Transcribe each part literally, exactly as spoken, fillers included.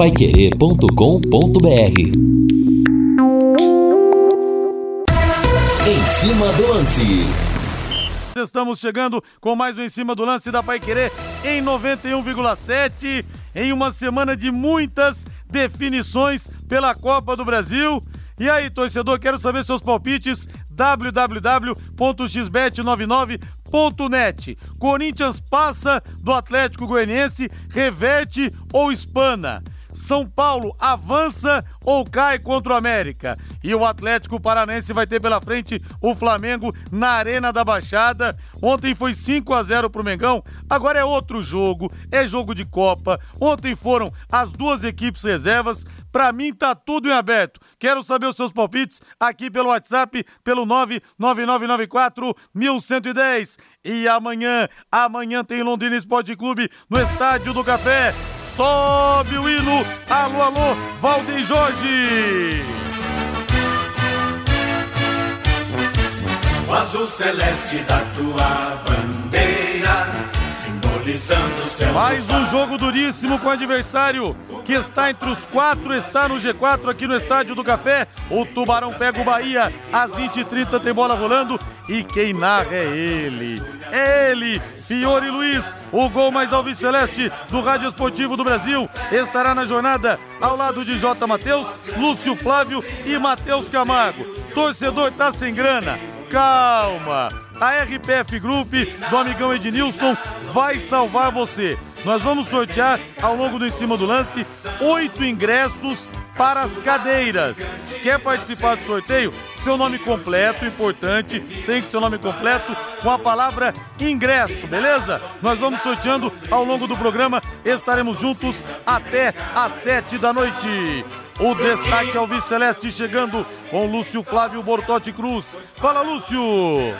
paiquerê ponto com ponto br. Em cima do lance. Estamos chegando com mais um Em Cima do Lance da Paiquerê em noventa e um vírgula sete, em uma semana de muitas definições pela Copa do Brasil. E aí, torcedor, quero saber seus palpites. w w w ponto x bet noventa e nove ponto net. Corinthians passa do Atlético Goianiense, reverte ou espana? São Paulo avança ou cai contra o América? E o Atlético Paranaense vai ter pela frente o Flamengo na Arena da Baixada. Ontem foi cinco a zero pro Mengão, agora é outro jogo, é jogo de Copa. Ontem foram as duas equipes reservas. Pra mim tá tudo em aberto. Quero saber os seus palpites aqui pelo WhatsApp, pelo nove nove nove nove quatro um um um zero. E amanhã, amanhã tem Londrina Esporte Clube no Estádio do Café. Sobe o hino, alô, alô, Valdir Jorge! O azul celeste da tua bandeira, simbolizando o céu. Mais um jogo duríssimo com o adversário que está entre os quatro, está no G quatro aqui no Estádio do Café. O Tubarão pega o Bahia, às vinte e trinta tem bola rolando e quem narra é ele. Ele, Fiore Luiz, o gol mais alviceleste do Rádio Esportivo do Brasil, estará na jornada ao lado de J. Matheus, Lúcio Flávio e Matheus Camargo. Torcedor tá sem grana, calma. A R P F Group do amigão Ednilson vai salvar você. Nós vamos sortear ao longo do Em Cima do Lance oito ingressos para as cadeiras. Quer participar do sorteio? Seu nome completo, importante, tem que ser o nome completo com a palavra ingresso, beleza? Nós vamos sorteando ao longo do programa, estaremos juntos até às sete da noite. O destaque ao Viceleste chegando com Lúcio Flávio Bortotti Cruz. Fala, Lúcio!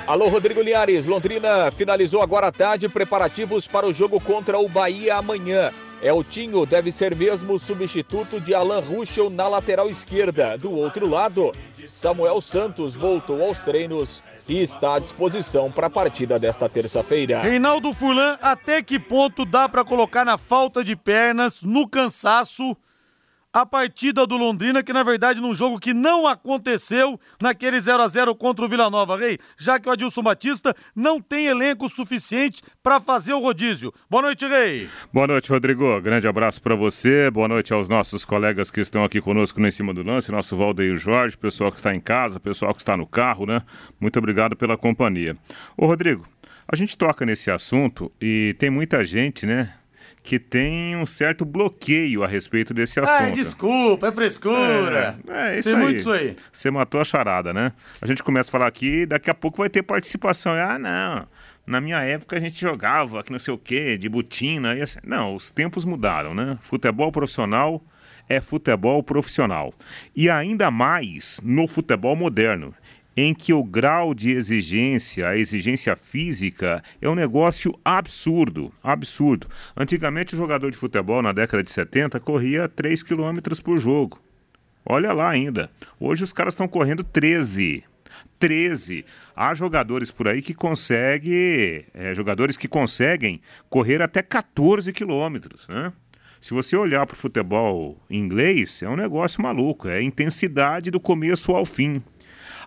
Alô, Rodrigo Linhares. Londrina finalizou agora à tarde preparativos para o jogo contra o Bahia amanhã. Eltinho deve ser mesmo substituto de Alan Ruschel na lateral esquerda. Do outro lado, Samuel Santos voltou aos treinos e está à disposição para a partida desta terça-feira. Reinaldo Furlan, até que ponto dá para colocar na falta de pernas, no cansaço, a partida do Londrina, que na verdade num jogo que não aconteceu naquele zero a zero contra o Vila Nova, Rei, já que o Adilson Batista não tem elenco suficiente para fazer o rodízio. Boa noite, Rei. Boa noite, Rodrigo. Grande abraço para você. Boa noite aos nossos colegas que estão aqui conosco no Em Cima do Lance, nosso Valdeir Jorge, pessoal que está em casa, pessoal que está no carro, né? Muito obrigado pela companhia. Ô, Rodrigo, a gente toca nesse assunto e tem muita gente, né, que tem um certo bloqueio a respeito desse assunto. Ah, desculpa, é frescura. É, é isso tem aí. Tem muito isso aí. Você matou a charada, né? A gente começa a falar aqui, daqui a pouco vai ter participação. Ah, não, na minha época a gente jogava que não sei o quê, de botina. E assim. Não, os tempos mudaram, né? Futebol profissional é futebol profissional. E ainda mais no futebol moderno, em que o grau de exigência, a exigência física, é um negócio absurdo, absurdo. Antigamente o jogador de futebol, na década de setenta, corria três quilômetros por jogo. Olha lá ainda. Hoje os caras estão correndo treze. treze. Há jogadores por aí que conseguem, é, jogadores que conseguem correr até catorze quilômetros, né? Se você olhar para o futebol inglês, é um negócio maluco, é intensidade do começo ao fim.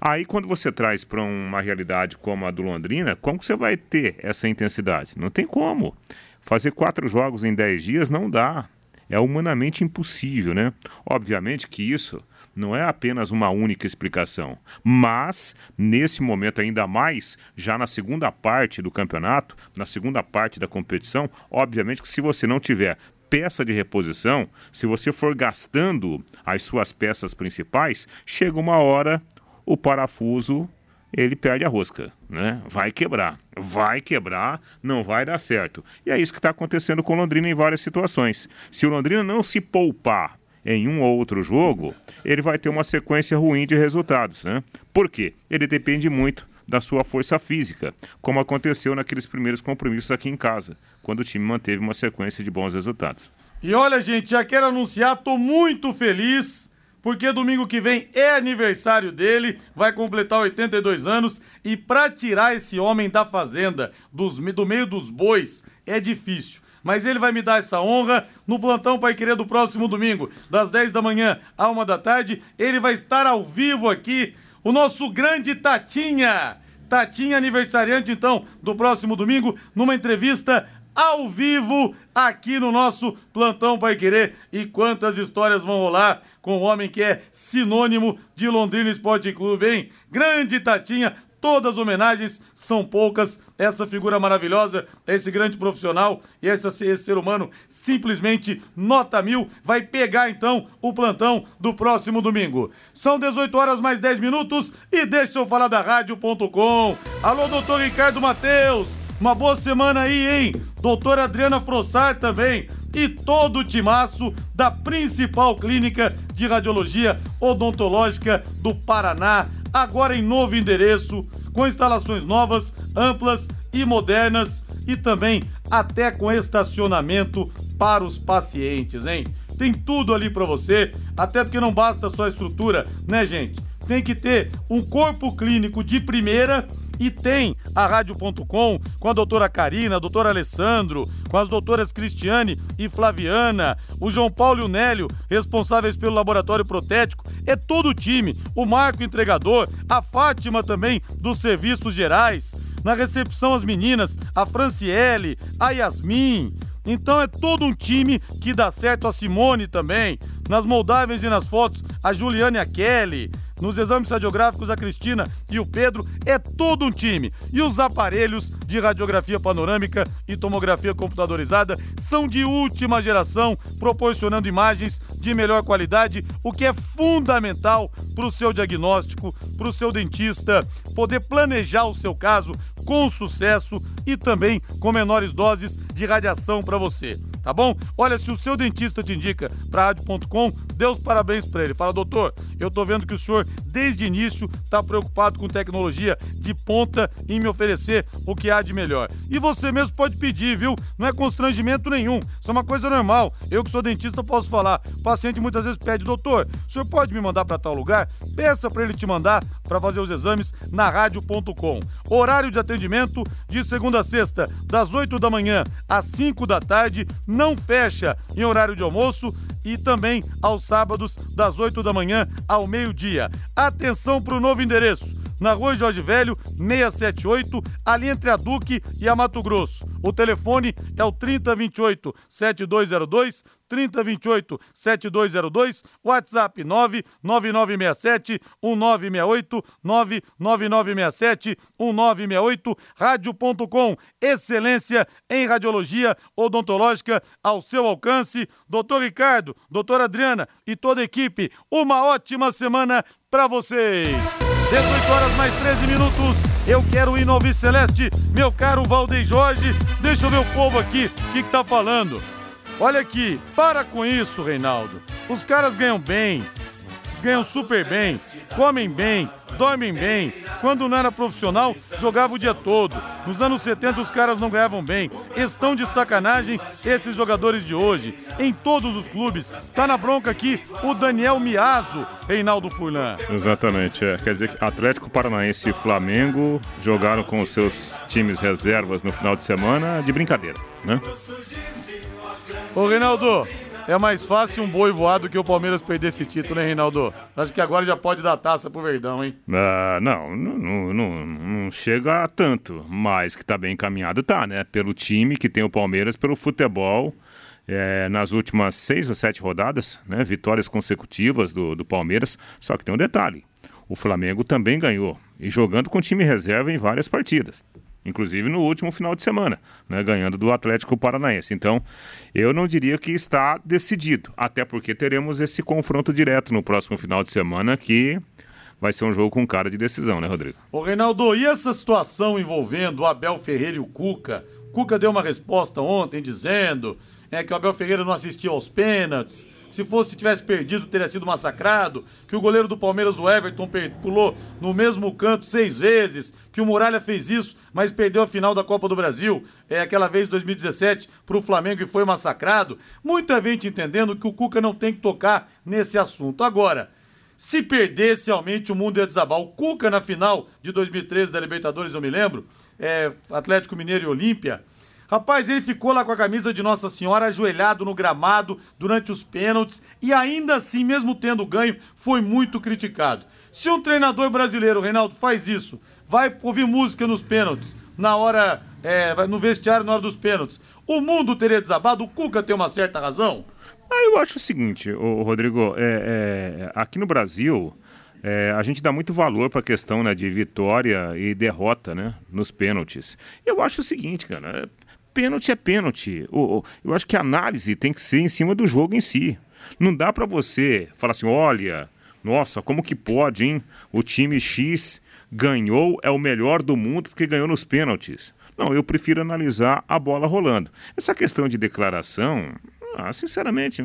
Aí quando você traz para uma realidade como a do Londrina, como que você vai ter essa intensidade? Não tem como. Fazer quatro jogos em dez dias não dá. É humanamente impossível, né? Obviamente que isso não é apenas uma única explicação. Mas, nesse momento ainda mais, já na segunda parte do campeonato, na segunda parte da competição, obviamente que se você não tiver peça de reposição, se você for gastando as suas peças principais, chega uma hora, o parafuso, ele perde a rosca, né? Vai quebrar, vai quebrar, não vai dar certo. E é isso que está acontecendo com o Londrina em várias situações. Se o Londrina não se poupar em um ou outro jogo, ele vai ter uma sequência ruim de resultados, né? Por quê? Ele depende muito da sua força física, como aconteceu naqueles primeiros compromissos aqui em casa, quando o time manteve uma sequência de bons resultados. E olha, gente, já quero anunciar, estou muito feliz, porque domingo que vem é aniversário dele, vai completar oitenta e dois anos, e para tirar esse homem da fazenda, dos, do meio dos bois, é difícil. mas ele vai me dar essa honra no plantão Paiquerê do próximo domingo, das dez da manhã à uma da tarde. Ele vai estar ao vivo aqui, o nosso grande Tatinha, Tatinha aniversariante, então, do próximo domingo, numa entrevista ao vivo aqui no nosso plantão Paiquerê. E quantas histórias vão rolar com o homem que é sinônimo de Londrina Esporte Clube, hein? Grande Tatinha, todas homenagens, são poucas, essa figura maravilhosa, esse grande profissional e esse, esse ser humano simplesmente nota mil. Vai pegar então o plantão do próximo domingo. São dezoito horas mais dez minutos e deixa eu falar da rádio ponto com. Alô, doutor Ricardo Matheus, uma boa semana aí, hein? Doutora Adriana Frossar também e todo o timaço da principal clínica de radiologia odontológica do Paraná, agora em novo endereço, com instalações novas, amplas e modernas e também até com estacionamento para os pacientes, hein? Tem tudo ali para você, até porque não basta só a estrutura, né, gente? Tem que ter um corpo clínico de primeira. E tem a rádio ponto com com a doutora Karina, a doutora Alessandro, com as doutoras Cristiane e Flaviana, o João Paulo e o Nélio, responsáveis pelo laboratório protético, é todo o time, o Marco entregador, a Fátima também dos serviços gerais, na recepção as meninas, a Franciele, a Yasmin. Então é todo um time que dá certo, a Simone também, nas moldáveis e nas fotos, a Juliane e a Kelly, nos exames radiográficos a Cristina e o Pedro, é todo um time. E os aparelhos de radiografia panorâmica e tomografia computadorizada são de última geração, proporcionando imagens de melhor qualidade, o que é fundamental para o seu diagnóstico, para o seu dentista poder planejar o seu caso com sucesso e também com menores doses de radiação para você, tá bom? Olha, se o seu dentista te indica para rádio ponto com, dê os parabéns para ele. Fala, doutor, eu tô vendo que o senhor desde o início está preocupado com tecnologia de ponta e me oferecer o que há de melhor. E você mesmo pode pedir, viu? Não é constrangimento nenhum, isso é uma coisa normal. Eu que sou dentista posso falar. O paciente muitas vezes pede, doutor, o senhor pode me mandar para tal lugar? Peça para ele te mandar para fazer os exames na rádio ponto com. Horário de atendimento de segunda a sexta, das oito da manhã às cinco da tarde, não fecha em horário de almoço, e também aos sábados, das oito da manhã ao meio-dia. Atenção para o novo endereço, na Rua Jorge Velho, seiscentos e setenta e oito, ali entre a Duque e a Mato Grosso. O telefone é o trinta e vinte e oito, setenta e dois zero dois, trinta e vinte e oito, setenta e dois zero dois, WhatsApp nove nove nove seis sete, um nove seis oito, nove nove nove seis sete, um nove seis oito, rádio ponto com, excelência em radiologia odontológica ao seu alcance. Doutor Ricardo, doutora Adriana e toda a equipe, uma ótima semana para vocês. dezoito horas mais treze minutos, eu quero ir no Alvi Celeste, meu caro Valdir Jorge. Deixa eu ver o povo aqui, o que, que tá falando. Olha aqui, para com isso, Reinaldo. Os caras ganham bem, ganham super bem, comem bem, dormem bem. Quando não era profissional, jogava o dia todo. Nos anos setenta os caras não ganhavam bem. Estão de sacanagem esses jogadores de hoje, em todos os clubes. Tá na bronca aqui o Daniel Miazo, Reinaldo Furlan. Exatamente, é. Quer dizer que Atlético Paranaense e Flamengo jogaram com os seus times reservas no final de semana de brincadeira, né? Ô, Reinaldo, é mais fácil um boi voar do que o Palmeiras perder esse título, hein, Reinaldo? Acho que agora já pode dar taça pro Verdão, hein? Ah, não, não, não, não chega a tanto, mas que tá bem encaminhado, tá, né? Pelo time que tem o Palmeiras, pelo futebol, é, nas últimas seis ou sete rodadas, né? Vitórias consecutivas do, do Palmeiras, só que tem um detalhe, o Flamengo também ganhou, e jogando com time reserva em várias partidas. Inclusive no último final de semana, né, ganhando do Atlético Paranaense. Então, eu não diria que está decidido, até porque teremos esse confronto direto no próximo final de semana, que vai ser um jogo com cara de decisão, né, Rodrigo? Ô, Reinaldo, e essa situação envolvendo o Abel Ferreira e o Cuca? O Cuca deu uma resposta ontem dizendo é, que o Abel Ferreira não assistiu aos pênaltis, se fosse, se tivesse perdido, teria sido massacrado, que o goleiro do Palmeiras, o Everton, pulou no mesmo canto seis vezes, que o Muralha fez isso, mas perdeu a final da Copa do Brasil, é, aquela vez em dois mil e dezessete, para o Flamengo e foi massacrado. Muita gente entendendo que o Cuca não tem que tocar nesse assunto. Agora, se perdesse, realmente o mundo ia desabar. O Cuca, na final de dois mil e treze da Libertadores, eu me lembro, é, Atlético Mineiro e Olímpia, Rapaz, ele ficou lá com a camisa de Nossa Senhora ajoelhado no gramado durante os pênaltis e ainda assim, mesmo tendo ganho, foi muito criticado. Se um treinador brasileiro, Reinaldo, faz isso, vai ouvir música nos pênaltis, na hora, é, no vestiário na hora dos pênaltis, o mundo teria desabado? O Cuca tem uma certa razão? Ah, eu acho o seguinte, ô, Rodrigo, é, é, aqui no Brasil... É, a gente dá muito valor para a questão, né, de vitória e derrota, né, nos pênaltis. Eu acho o seguinte, cara, pênalti é pênalti. Eu, eu acho que a análise tem que ser em cima do jogo em si. Não dá para você falar assim, olha, nossa, como que pode, hein? O time X ganhou, é o melhor do mundo porque ganhou nos pênaltis. Não, eu prefiro analisar a bola rolando. Essa questão de declaração, ah, sinceramente,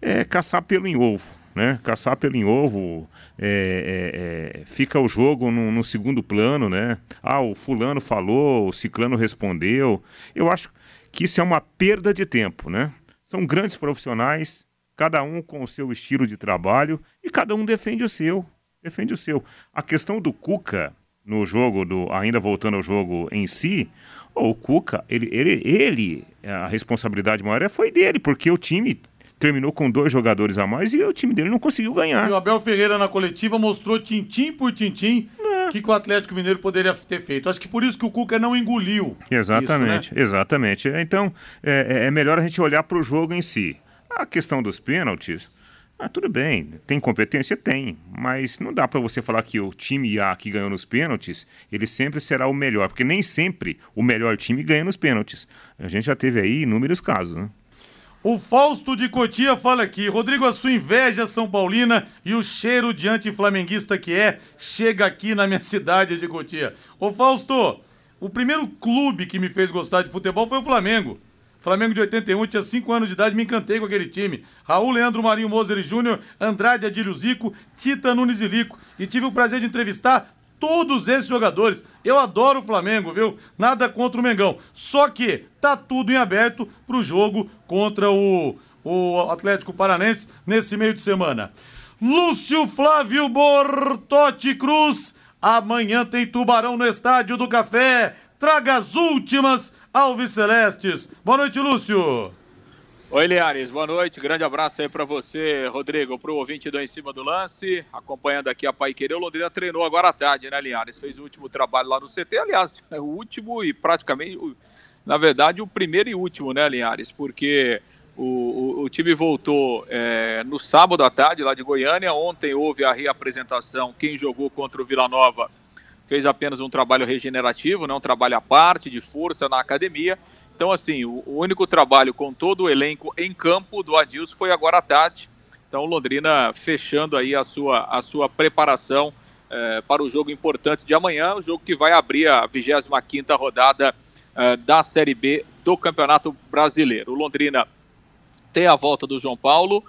é caçar pelo em ovo. Né? Caçar pelo em ovo, é, é, é, fica o jogo no, no segundo plano, né? Ah, o fulano falou, o ciclano respondeu. Eu acho que isso é uma perda de tempo, né? São grandes profissionais, cada um com o seu estilo de trabalho e cada um defende o seu, defende o seu. A questão do Cuca no jogo, do, ainda voltando ao jogo em si, oh, o Cuca, ele, ele, ele, a responsabilidade maior foi dele, porque o time... terminou com dois jogadores a mais e o time dele não conseguiu ganhar. E o Abel Ferreira na coletiva mostrou tintim por tintim é. que o Atlético Mineiro poderia ter feito. Acho que por isso que o Cuca não engoliu. Exatamente, isso, né? Exatamente. Então, é, é melhor a gente olhar para o jogo em si. A questão dos pênaltis, ah, tudo bem, tem competência? Tem, mas não dá para você falar que o time A que ganhou nos pênaltis, ele sempre será o melhor, porque nem sempre o melhor time ganha nos pênaltis. A gente já teve aí inúmeros casos, né? O Fausto de Cotia fala aqui, Rodrigo, a sua inveja São Paulina e o cheiro de anti-flamenguista que é, chega aqui na minha cidade de Cotia. Ô Fausto, o primeiro clube que me fez gostar de futebol foi o Flamengo. Flamengo de oitenta e um, tinha cinco anos de idade, me encantei com aquele time. Raul, Leandro, Marinho, Moser Júnior, Andrade, Adílio, Zico, Tita, Nunes e Lico. E tive o prazer de entrevistar todos esses jogadores. Eu adoro o Flamengo, viu? Nada contra o Mengão. Só que tá tudo em aberto pro jogo contra o, o Atlético Paranaense nesse meio de semana. Lúcio Flávio Bortotti Cruz. Amanhã tem Tubarão no Estádio do Café. Traga as últimas alvicelestes. Boa noite, Lúcio. Oi, Linhares, boa noite, grande abraço aí pra você, Rodrigo, pro ouvinte do Em Cima do Lance, acompanhando aqui a Paiquerê. O Londrina treinou agora à tarde, né, Linhares, fez o último trabalho lá no C T, aliás, é o último e praticamente, na verdade, o primeiro e último, né, Linhares, porque o, o, o time voltou é, no sábado à tarde, lá de Goiânia. Ontem houve a reapresentação, quem jogou contra o Vila Nova fez apenas um trabalho regenerativo, né, um trabalho à parte, de força na academia. Então, assim, o único trabalho com todo o elenco em campo do Adilson foi agora à tarde. Então, Londrina fechando aí a sua, a sua preparação eh, para o jogo importante de amanhã, o jogo que vai abrir a vigésima quinta rodada eh, da Série B do Campeonato Brasileiro. O Londrina tem a volta do João Paulo,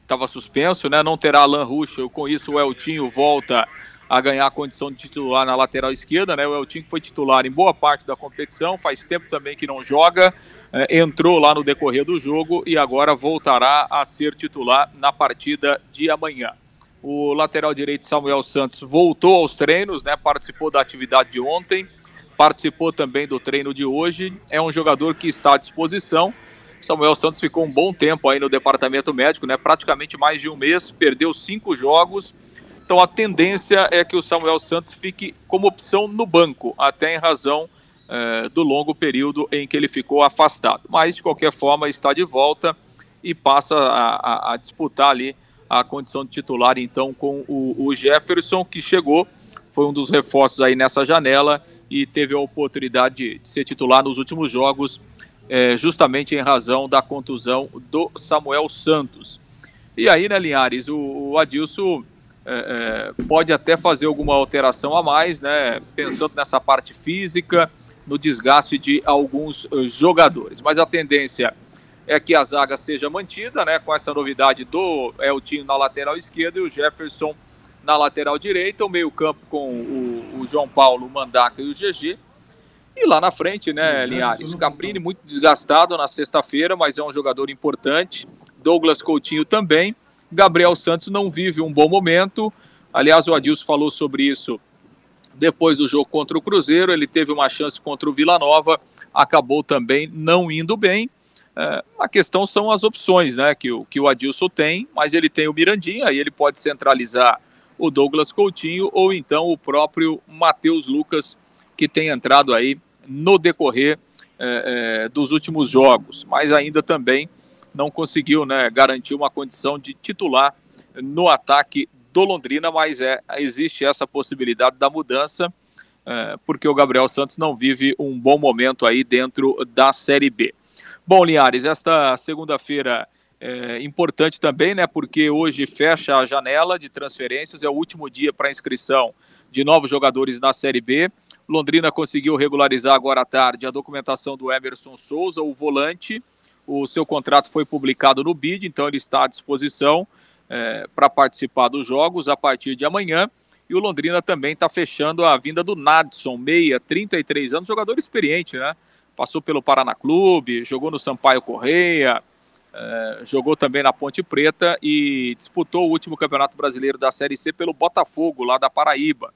estava eh, suspenso, né? Não terá Alan Ruschel, com isso o Eltinho volta a ganhar a condição de titular na lateral esquerda, né? O Eltinho foi titular em boa parte da competição, faz tempo também que não joga, é, entrou lá no decorrer do jogo e agora voltará a ser titular na partida de amanhã. O lateral direito Samuel Santos voltou aos treinos, né? Participou da atividade de ontem, participou também do treino de hoje, é um jogador que está à disposição. Samuel Santos ficou um bom tempo aí no departamento médico, né? Praticamente mais de um mês, perdeu cinco jogos. Então a tendência é que o Samuel Santos fique como opção no banco, até em razão eh, do longo período em que ele ficou afastado. Mas, de qualquer forma, está de volta e passa a, a, a disputar ali a condição de titular, então, com o, o Jefferson, que chegou, foi um dos reforços aí nessa janela e teve a oportunidade de, de ser titular nos últimos jogos, eh, justamente em razão da contusão do Samuel Santos. E aí, né, Linhares, o, o Adilson... É, é, pode até fazer alguma alteração a mais, né, pensando nessa parte física, no desgaste de alguns uh, jogadores. Mas a tendência é que a zaga seja mantida, né, com essa novidade do Eltinho na lateral esquerda e o Jefferson na lateral direita, o meio-campo com o, o João Paulo, o Mandaca e o G G. E lá na frente, né, Linhares, Caprini muito desgastado na sexta-feira, mas é um jogador importante. Douglas Coutinho também. Gabriel Santos não vive um bom momento, aliás o Adilson falou sobre isso depois do jogo contra o Cruzeiro, ele teve uma chance contra o Vila Nova, acabou também não indo bem. É, a questão são as opções, né, que, o, que o Adilson tem, mas ele tem o Mirandinha, aí ele pode centralizar o Douglas Coutinho ou então o próprio Matheus Lucas, que tem entrado aí no decorrer é, é, dos últimos jogos, mas ainda também não conseguiu, né, garantir uma condição de titular no ataque do Londrina, mas é, existe essa possibilidade da mudança, é, porque o Gabriel Santos não vive um bom momento aí dentro da Série B. Bom, Linhares, esta segunda-feira é importante também, né? Porque hoje fecha a janela de transferências, é o último dia para inscrição de novos jogadores na Série B. Londrina conseguiu regularizar agora à tarde a documentação do Emerson Souza, o volante. O seu contrato foi publicado no B I D, então ele está à disposição é, para participar dos jogos a partir de amanhã. E o Londrina também está fechando a vinda do Nadson, meia, trinta e três anos, jogador experiente, né? Passou pelo Paraná Clube, jogou no Sampaio Correia, eh, jogou também na Ponte Preta e disputou o último Campeonato Brasileiro da Série C pelo Botafogo, lá da Paraíba.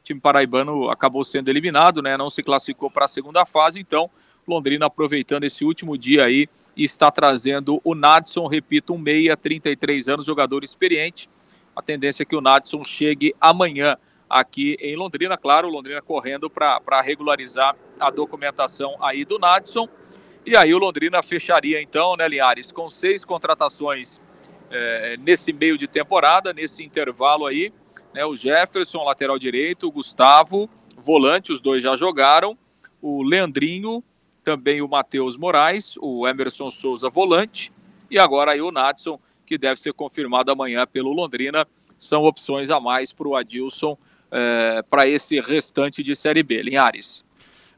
O time paraibano acabou sendo eliminado, né, não se classificou para a segunda fase, então Londrina aproveitando esse último dia aí e está trazendo o Nadson, repito, um meia, trinta e três anos, jogador experiente. A tendência é que o Nadson chegue amanhã aqui em Londrina, claro, Londrina correndo para regularizar a documentação aí do Nadson. E aí o Londrina fecharia então, né, Linhares, com seis contratações é, nesse meio de temporada, nesse intervalo aí, né, o Jefferson, lateral direito, o Gustavo, volante, os dois já jogaram, o Leandrinho, também o Matheus Moraes, o Emerson Souza, volante, e agora aí o Nadson, que deve ser confirmado amanhã pelo Londrina, são opções a mais para o Adilson, É, para esse restante de Série B, Linhares.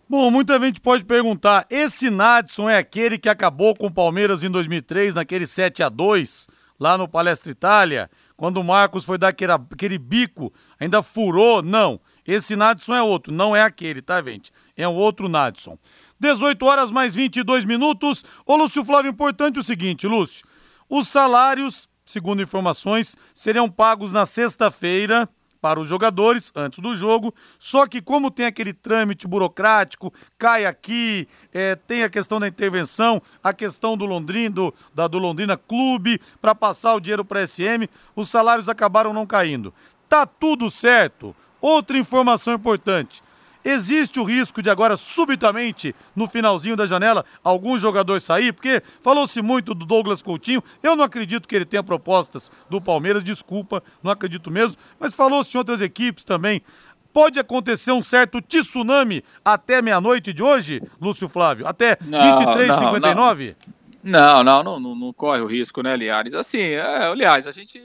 Bom, muita gente pode perguntar, esse Nadson é aquele que acabou com o Palmeiras em dois mil e três, naquele sete a dois, lá no Palestra Itália, quando o Marcos foi dar aquele, aquele bico, ainda furou? Não, esse Nadson é outro, não é aquele, tá, gente? É um outro Nadson. dezoito horas mais vinte e dois minutos, ô Lúcio Flávio, importante o seguinte, Lúcio, os salários, segundo informações, serão pagos na sexta-feira, para os jogadores, antes do jogo, só que como tem aquele trâmite burocrático, cai aqui, é, tem a questão da intervenção, a questão do Londrina, do, da, do Londrina Clube, para passar o dinheiro para a S M, os salários acabaram não caindo. Tá tudo certo. Outra informação importante, existe o risco de agora, subitamente, no finalzinho da janela, algum jogador sair, porque falou-se muito do Douglas Coutinho, eu não acredito que ele tenha propostas do Palmeiras, desculpa, não acredito mesmo, mas falou-se em outras equipes também. Pode acontecer um certo tsunami até meia-noite de hoje, Lúcio Flávio? Até vinte e três e cinquenta e nove? Não, não, não, não, não corre o risco, né, Linhares? Assim, é, aliás, a gente...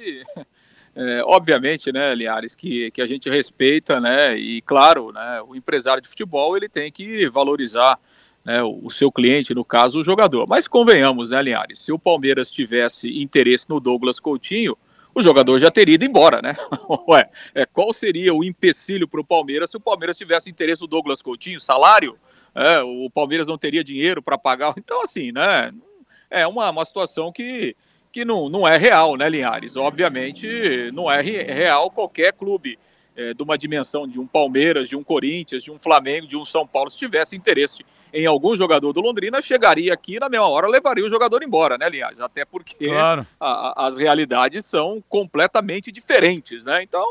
É, obviamente, né, Linhares, que, que a gente respeita, né, e claro, né, o empresário de futebol, ele tem que valorizar, né, o, o seu cliente, no caso, o jogador. Mas convenhamos, né, Linhares, se o Palmeiras tivesse interesse no Douglas Coutinho, o jogador já teria ido embora, né? Ué, é, qual seria o empecilho para o Palmeiras se o Palmeiras tivesse interesse no Douglas Coutinho? Salário? É, o Palmeiras não teria dinheiro para pagar. Então, assim, né, é uma, uma situação que... que não, não é real, né, Linhares? Obviamente, não é re- real qualquer clube é, de uma dimensão de um Palmeiras, de um Corinthians, de um Flamengo, de um São Paulo, se tivesse interesse em algum jogador do Londrina, chegaria aqui e na mesma hora levaria o jogador embora, né, Linhares? Até porque claro, a, a, as realidades são completamente diferentes, né? Então,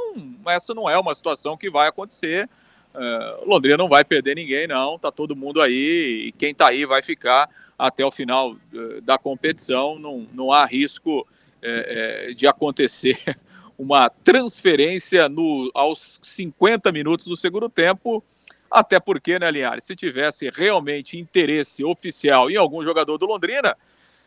essa não é uma situação que vai acontecer. Uh, Londrina não vai perder ninguém, não. Tá todo mundo aí e quem tá aí vai ficar até o final da competição, não, não há risco é, é, de acontecer uma transferência no, aos cinquenta minutos do segundo tempo, até porque, né, Linhares, se tivesse realmente interesse oficial em algum jogador do Londrina,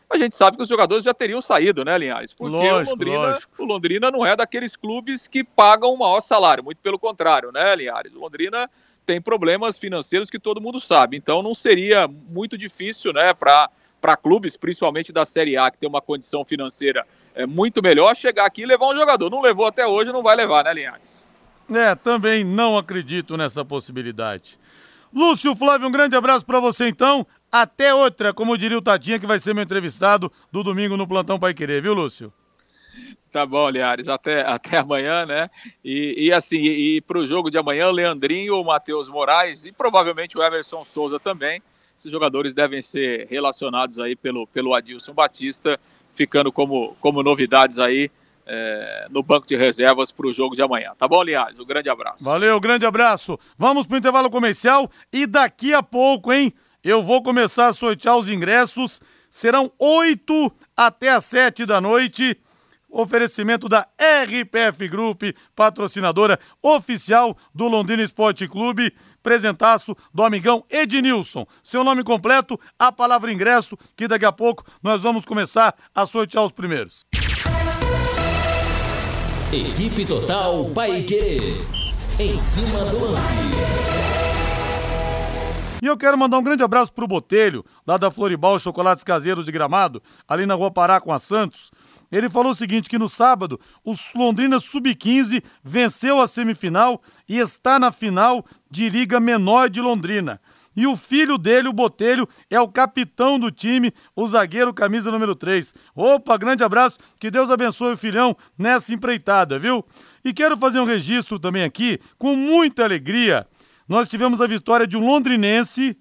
a gente sabe que os jogadores já teriam saído, né, Linhares? Porque lógico, o, Londrina, o Londrina não é daqueles clubes que pagam o maior salário, muito pelo contrário, né, Linhares? O Londrina tem problemas financeiros que todo mundo sabe, então não seria muito difícil, né, para clubes, principalmente da Série A, que tem uma condição financeira é, muito melhor, chegar aqui e levar um jogador. Não levou até hoje, não vai levar, né, Linhares? É, também não acredito nessa possibilidade. Lúcio Flávio, um grande abraço para você então, até outra, como diria o Tadinha, que vai ser meu entrevistado do domingo no Plantão Paiquerê, viu, Lúcio? Tá bom, Linhares, até, até amanhã, né? E, e assim, e, e para o jogo de amanhã, Leandrinho, o Matheus Moraes e provavelmente o Everson Souza também. Esses jogadores devem ser relacionados aí pelo, pelo Adilson Batista, ficando como, como novidades aí é, no banco de reservas para o jogo de amanhã. Tá bom, Linhares? Um grande abraço. Valeu, grande abraço. Vamos para o intervalo comercial e daqui a pouco, hein? Eu vou começar a sortear os ingressos. Serão oito até as sete da noite. Oferecimento da R P F Group, patrocinadora oficial do Londrina Esporte Clube. Presentaço do amigão Ednilson. Seu nome completo, a palavra ingresso, que daqui a pouco nós vamos começar a sortear os primeiros. Equipe Total Paiquerê, em cima do lance. E eu quero mandar um grande abraço pro Botelho, lá da Floribal Chocolates Caseiros de Gramado, ali na Rua Pará com a Santos. Ele falou o seguinte, que no sábado, o Londrina sub quinze venceu a semifinal e está na final de Liga Menor de Londrina. E o filho dele, o Botelho, é o capitão do time, o zagueiro camisa número três. Opa, grande abraço, que Deus abençoe o filhão nessa empreitada, viu? E quero fazer um registro também aqui, com muita alegria. Nós tivemos a vitória de um londrinense,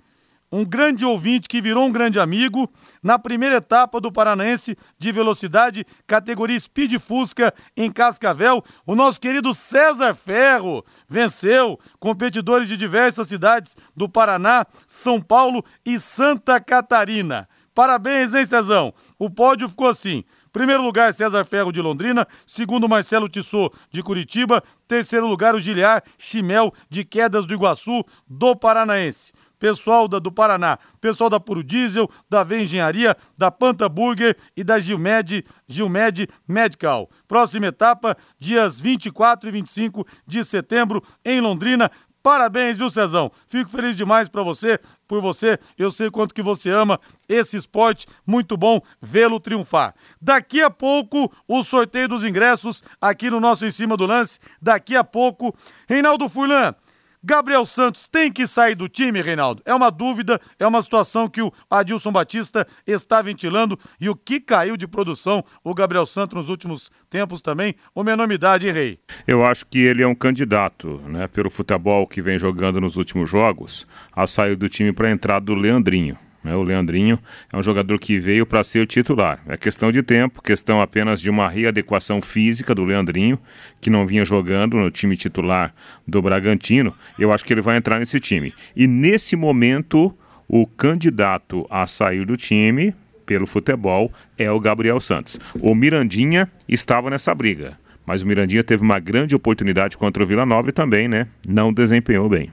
um grande ouvinte que virou um grande amigo, na primeira etapa do Paranaense de velocidade, categoria Speed Fusca, em Cascavel. O nosso querido César Ferro venceu competidores de diversas cidades do Paraná, São Paulo e Santa Catarina. Parabéns, hein, Cezão? O pódio ficou assim. Primeiro lugar, César Ferro, de Londrina. Segundo, Marcelo Tissot, de Curitiba. Terceiro lugar, o Giliar Chimel, de Quedas do Iguaçu, do Paranaense. Pessoal da, do Paraná, pessoal da Puro Diesel, da V Engenharia, da Panta Burger e da Gilmed, Gilmed Medical. Próxima etapa, dias vinte e quatro e vinte e cinco de setembro, em Londrina. Parabéns, viu, Cezão? Fico feliz demais pra você, por você. Eu sei quanto que você ama esse esporte. Muito bom vê-lo triunfar. Daqui a pouco, o sorteio dos ingressos aqui no nosso Em Cima do Lance. Daqui a pouco, Reinaldo Furlan, Gabriel Santos tem que sair do time, Reinaldo? É uma dúvida, é uma situação que o Adilson Batista está ventilando, e o que caiu de produção o Gabriel Santos nos últimos tempos também, uma enormidade, hein, Rei? Eu acho que ele é um candidato, né, pelo futebol que vem jogando nos últimos jogos, a sair do time para a entrada do Leandrinho. O Leandrinho é um jogador que veio para ser o titular. É questão de tempo, questão apenas de uma readequação física do Leandrinho, que não vinha jogando no time titular do Bragantino. Eu acho que ele vai entrar nesse time. E nesse momento, o candidato a sair do time, pelo futebol, é o Gabriel Santos. O Mirandinha estava nessa briga, mas o Mirandinha teve uma grande oportunidade contra o Vila Nova e também, né, não desempenhou bem.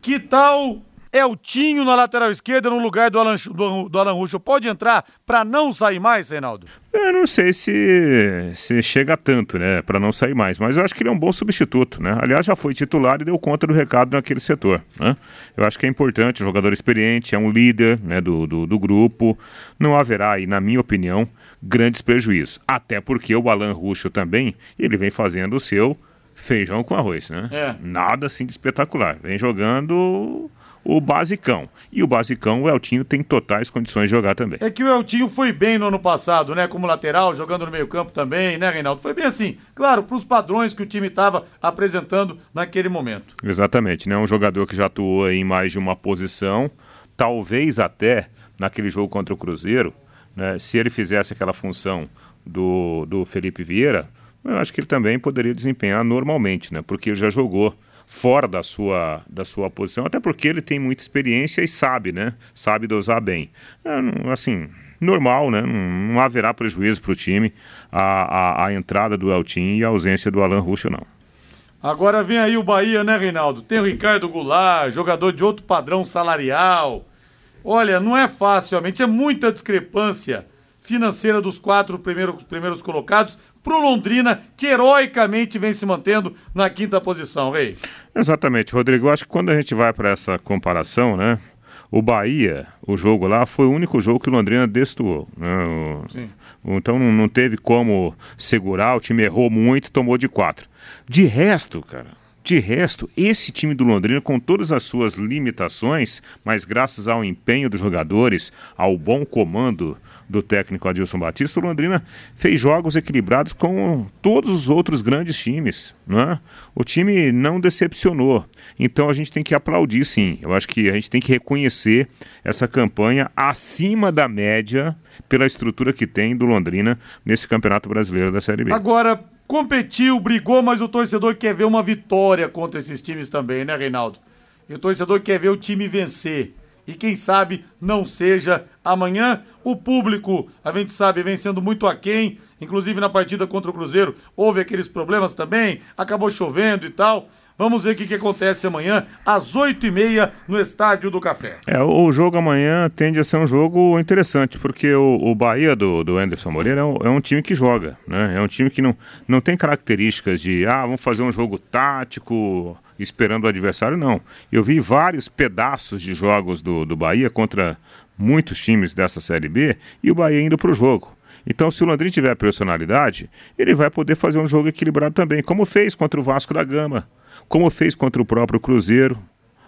Que tal Eltinho na lateral esquerda, no lugar do Alan, do, do Alan Ruschel? Pode entrar para não sair mais, Reinaldo? Eu não sei se, se chega tanto, né, para não sair mais, mas eu acho que ele é um bom substituto, né? Aliás, já foi titular e deu conta do recado naquele setor, né? Eu acho que é importante, um jogador experiente, é um líder, né, do, do, do grupo. Não haverá aí, na minha opinião, grandes prejuízos. Até porque o Alan Ruschel também, ele vem fazendo o seu feijão com arroz, né? É. Nada assim de espetacular. Vem jogando o basicão. E o basicão, o Eltinho tem totais condições de jogar também. É que o Eltinho foi bem no ano passado, né? Como lateral, jogando no meio-campo também, né, Reinaldo? Foi bem assim, claro, para os padrões que o time estava apresentando naquele momento. Exatamente, né? Um jogador que já atuou em mais de uma posição, talvez até naquele jogo contra o Cruzeiro, né? Se ele fizesse aquela função do, do Felipe Vieira, eu acho que ele também poderia desempenhar normalmente, né? Porque ele já jogou fora da sua, da sua posição, até porque ele tem muita experiência e sabe, né? Sabe dosar bem. É, assim, normal, né? Não, não haverá prejuízo para o time a, a, a entrada do Eltinho e a ausência do Alan Ruschel, não. Agora vem aí o Bahia, né, Reinaldo? Tem o Ricardo Goulart, jogador de outro padrão salarial. Olha, não é fácil, realmente, é muita discrepância financeira dos quatro primeiros, primeiros colocados pro Londrina, que heroicamente vem se mantendo na quinta posição, Rei. Exatamente, Rodrigo. Eu acho que quando a gente vai para essa comparação, né? O Bahia, o jogo lá, foi o único jogo que o Londrina destoou, né? O, então não teve como segurar, o time errou muito, tomou de quatro. De resto, cara, de resto, esse time do Londrina, com todas as suas limitações, mas graças ao empenho dos jogadores, ao bom comando do técnico Adilson Batista, o Londrina fez jogos equilibrados com todos os outros grandes times, né? O time não decepcionou, então a gente tem que aplaudir, sim. Eu acho que a gente tem que reconhecer essa campanha acima da média pela estrutura que tem do Londrina nesse Campeonato Brasileiro da Série B. Agora, competiu, brigou, mas o torcedor quer ver uma vitória contra esses times também, né, Reinaldo? E o torcedor quer ver o time vencer. E quem sabe não seja amanhã. O público, a gente sabe, vem sendo muito aquém. Inclusive na partida contra o Cruzeiro houve aqueles problemas também. Acabou chovendo e tal. Vamos ver o que, que acontece amanhã, às oito e meia, no Estádio do Café. É, o jogo amanhã tende a ser um jogo interessante, porque o, o Bahia do, do Anderson Moreira é um, é um time que joga, né? É um time que não, não tem características de, ah, vamos fazer um jogo tático, esperando o adversário, não. Eu vi vários pedaços de jogos do, do Bahia contra muitos times dessa Série B, e o Bahia indo para o jogo. Então, se o Londrina tiver personalidade, ele vai poder fazer um jogo equilibrado também, como fez contra o Vasco da Gama, como fez contra o próprio Cruzeiro.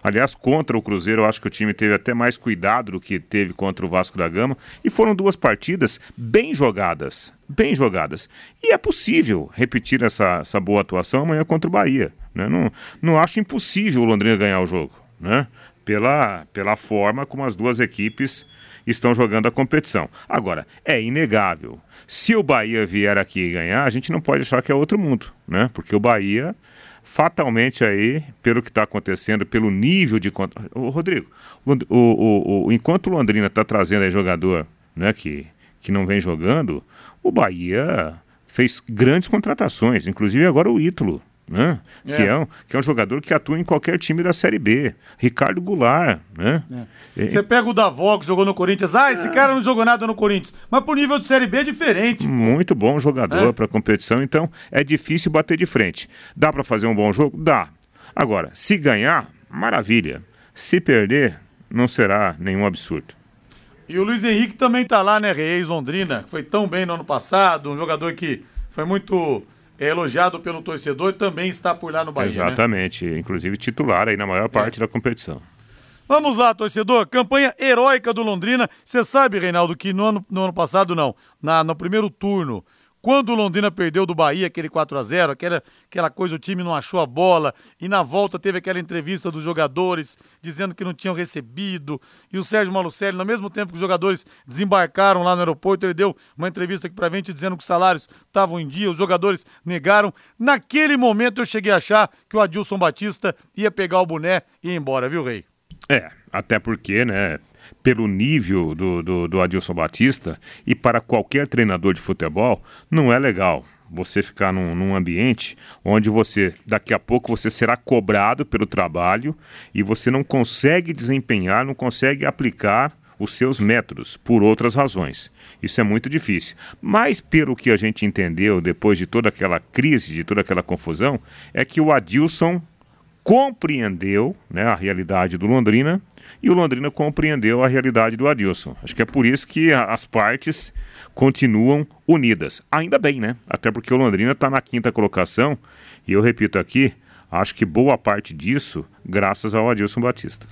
Aliás, contra o Cruzeiro, eu acho que o time teve até mais cuidado do que teve contra o Vasco da Gama. E foram duas partidas bem jogadas, bem jogadas. E é possível repetir essa, essa boa atuação amanhã contra o Bahia, né? Não, não acho impossível o Londrina ganhar o jogo, né? Pela, pela forma como as duas equipes estão jogando a competição. Agora, é inegável. Se o Bahia vier aqui ganhar, a gente não pode achar que é outro mundo, né? Porque o Bahia... fatalmente aí, pelo que está acontecendo, pelo nível de... Ô, Rodrigo, o, o, o, enquanto o Londrina está trazendo aí jogador, né, que, que não vem jogando, o Bahia fez grandes contratações, inclusive agora o Ítalo, né, é. Que, é um, que é um jogador que atua em qualquer time da Série B. Ricardo Goulart, né? É. Você pega o Davó, que jogou no Corinthians. Ah, esse é. cara não jogou nada no Corinthians. Mas pro nível de Série B é diferente. Muito bom jogador é. para competição, então é difícil bater de frente. Dá para fazer um bom jogo? Dá. Agora, se ganhar, maravilha. Se perder, não será nenhum absurdo. E o Luiz Henrique também tá lá, né, Reis Londrina, que foi tão bem no ano passado, um jogador que foi muito... é elogiado pelo torcedor, também está por lá no Bahia. Exatamente, né? Inclusive titular aí na maior parte é. da competição. Vamos lá, torcedor, campanha heróica do Londrina. Você sabe, Reinaldo, que no ano, no ano passado não, na, no primeiro turno, quando o Londrina perdeu do Bahia, aquele quatro a zero, aquela, aquela coisa, o time não achou a bola, e na volta teve aquela entrevista dos jogadores, dizendo que não tinham recebido, e o Sérgio Malucelli, no mesmo tempo que os jogadores desembarcaram lá no aeroporto, ele deu uma entrevista aqui pra gente, dizendo que os salários estavam em dia, os jogadores negaram. Naquele momento eu cheguei a achar que o Adilson Batista ia pegar o boné e ir embora, viu, Rei? É, até porque, né... pelo nível do, do, do Adilson Batista, e para qualquer treinador de futebol, não é legal você ficar num, num ambiente onde você, daqui a pouco, você será cobrado pelo trabalho e você não consegue desempenhar, não consegue aplicar os seus métodos, por outras razões. Isso é muito difícil. Mas, pelo que a gente entendeu, depois de toda aquela crise, de toda aquela confusão, é que o Adilson compreendeu, né, a realidade do Londrina, e o Londrina compreendeu a realidade do Adilson. Acho que é por isso que a, as partes continuam unidas. Ainda bem, né? Até porque o Londrina está na quinta colocação, e eu repito aqui, acho que boa parte disso graças ao Adilson Batista.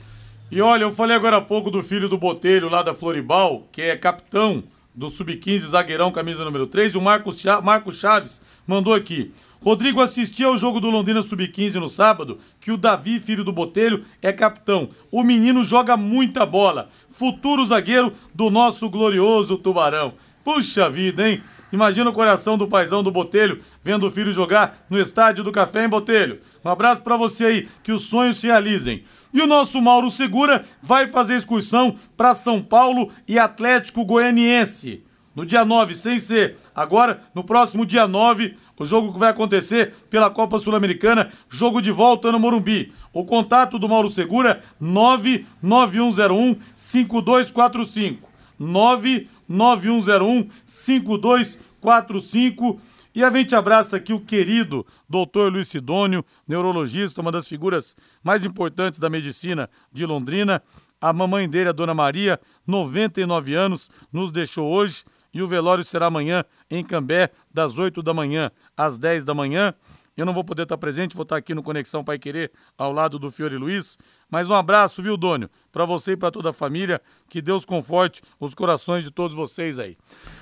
E olha, eu falei agora há pouco do filho do Botelho lá da Floribal, que é capitão do sub quinze, zagueirão, camisa número três, e o Marcos Chaves, Marcos Chaves mandou aqui: Rodrigo, assistiu ao jogo do Londrina sub quinze no sábado, que o Davi, filho do Botelho, é capitão. O menino joga muita bola. Futuro zagueiro do nosso glorioso Tubarão. Puxa vida, hein? Imagina o coração do paizão do Botelho vendo o filho jogar no Estádio do Café, hein, Botelho? Um abraço pra você aí, que os sonhos se realizem. E o nosso Mauro Segura vai fazer excursão pra São Paulo e Atlético Goianiense. No dia nove, sem ser. Agora, no próximo dia nove... o jogo que vai acontecer pela Copa Sul-Americana, jogo de volta no Morumbi. O contato do Mauro Segura, nove nove um zero um cinco dois quatro cinco. nove nove um zero um cinco dois quatro cinco. E a gente abraça aqui o querido doutor Luiz Sidônio, neurologista, uma das figuras mais importantes da medicina de Londrina. A mamãe dele, a Dona Maria, noventa e nove anos, nos deixou hoje. E o velório será amanhã em Cambé, das oito da manhã às dez da manhã. Eu não vou poder estar presente, vou estar aqui no Conexão Paiquerê, ao lado do Fiore Luiz. Mas um abraço, viu, Dônio? Para você e para toda a família. Que Deus conforte os corações de todos vocês aí.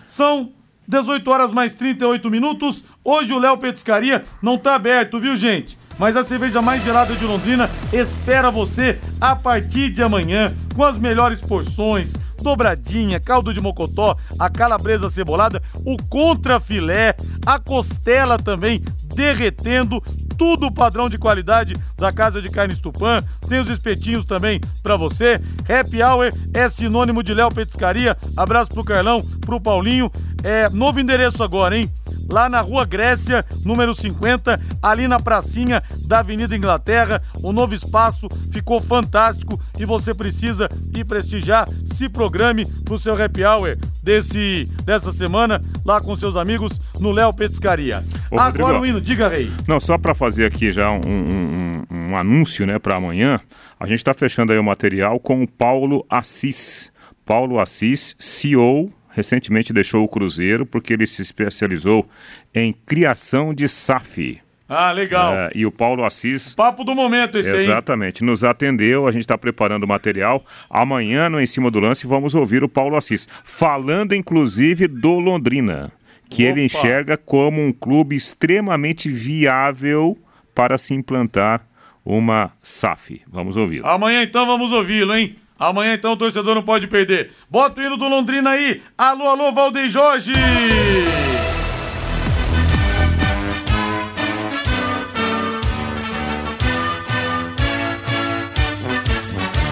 São dezoito horas mais trinta e oito minutos. Hoje o Léo Petiscaria não está aberto, viu, gente? Mas a cerveja mais gelada de Londrina espera você a partir de amanhã com as melhores porções, dobradinha, caldo de mocotó, a calabresa cebolada, o contrafilé, a costela também derretendo, tudo padrão de qualidade da Casa de Carne Tupã. Tem os espetinhos também pra você. Happy Hour é sinônimo de Léo Petiscaria. Abraço pro Carlão, pro Paulinho. É, novo endereço agora, hein? Lá na Rua Grécia, número cinquenta, ali na pracinha da Avenida Inglaterra. O novo espaço ficou fantástico e você precisa ir prestigiar. Se programe pro seu Happy Hour desse, dessa semana, lá com seus amigos no Léo Petiscaria. Ô, Rodrigo, agora o hino, diga, Rei. Não, só pra fazer aqui já um, um, um, um anúncio, né, pra amanhã, a gente tá fechando aí o material com o Paulo Assis. Paulo Assis, C E O, recentemente deixou o Cruzeiro porque ele se especializou em criação de S A F. Ah, legal. É, e o Paulo Assis... O papo do momento esse exatamente, aí. Exatamente, nos atendeu, a gente está preparando o material. Amanhã, no Em Cima do Lance, vamos ouvir o Paulo Assis, falando inclusive do Londrina, que Opa. ele enxerga como um clube extremamente viável para se implantar uma S A F. Vamos ouvi-lo. Amanhã então vamos ouvi-lo, hein? Amanhã, então, o torcedor não pode perder. Bota o hino do Londrina aí. Alô, alô, Valdir Jorge!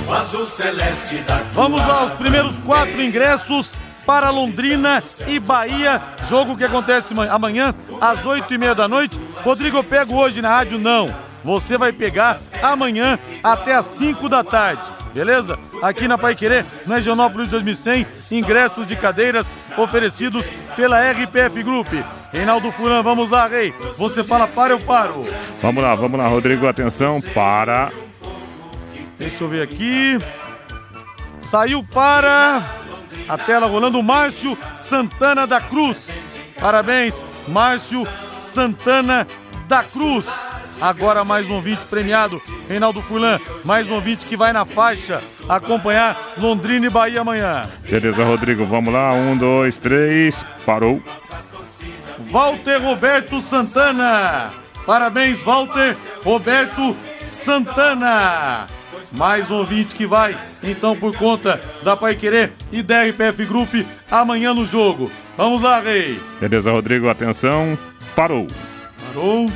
O azul celeste da tua... Vamos lá, os primeiros quatro ingressos para Londrina e Bahia, jogo que acontece amanhã, às oito e meia da noite. Rodrigo, eu pego hoje na rádio? Não. Você vai pegar amanhã até às cinco da tarde. Beleza? Aqui na Paiquerê, na Higienópolis dois mil e cem, ingressos de cadeiras oferecidos pela R P F Group. Reinaldo Furlan, vamos lá, Rei. Você fala para, eu paro. Vamos lá, vamos lá, Rodrigo. Atenção, para. Deixa eu ver aqui. Saiu para. A tela rolando, Márcio Santana da Cruz. Parabéns, Márcio Santana da Cruz. Agora mais um ouvinte premiado, Reinaldo Furlan, mais um ouvinte que vai na faixa acompanhar Londrina e Bahia amanhã. Beleza, Rodrigo, vamos lá, um, dois, três, parou. Walter Roberto Santana, parabéns, Walter Roberto Santana. Mais um ouvinte que vai, então, por conta da Paiquerê e da R P F Group amanhã no jogo. Vamos lá, Rei. Beleza, Rodrigo, atenção, parou. Parou.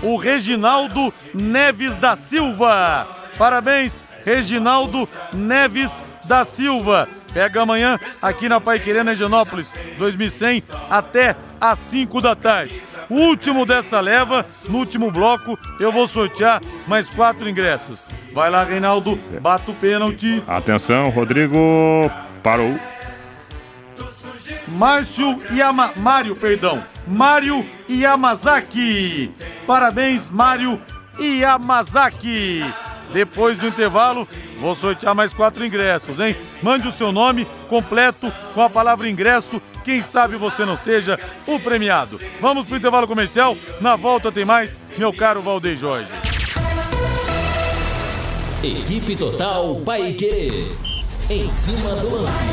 O Reginaldo Neves da Silva. Parabéns, Reginaldo Neves da Silva. Pega amanhã aqui na Paiquerê, na Higienópolis, dois mil e cem, até às cinco da tarde. O último dessa leva, no último bloco, eu vou sortear mais quatro ingressos. Vai lá, Reinaldo, bata o pênalti. Atenção, Rodrigo, parou. Márcio Yama... Mário, perdão. Mário Yamazaki. Parabéns, Mário Yamazaki. Depois do intervalo, vou sortear mais quatro ingressos, hein? Mande o seu nome completo com a palavra ingresso. Quem sabe você não seja o premiado. Vamos pro intervalo comercial. Na volta tem mais, meu caro Valdir Jorge. Equipe Total Paiquerê. Em cima do lance.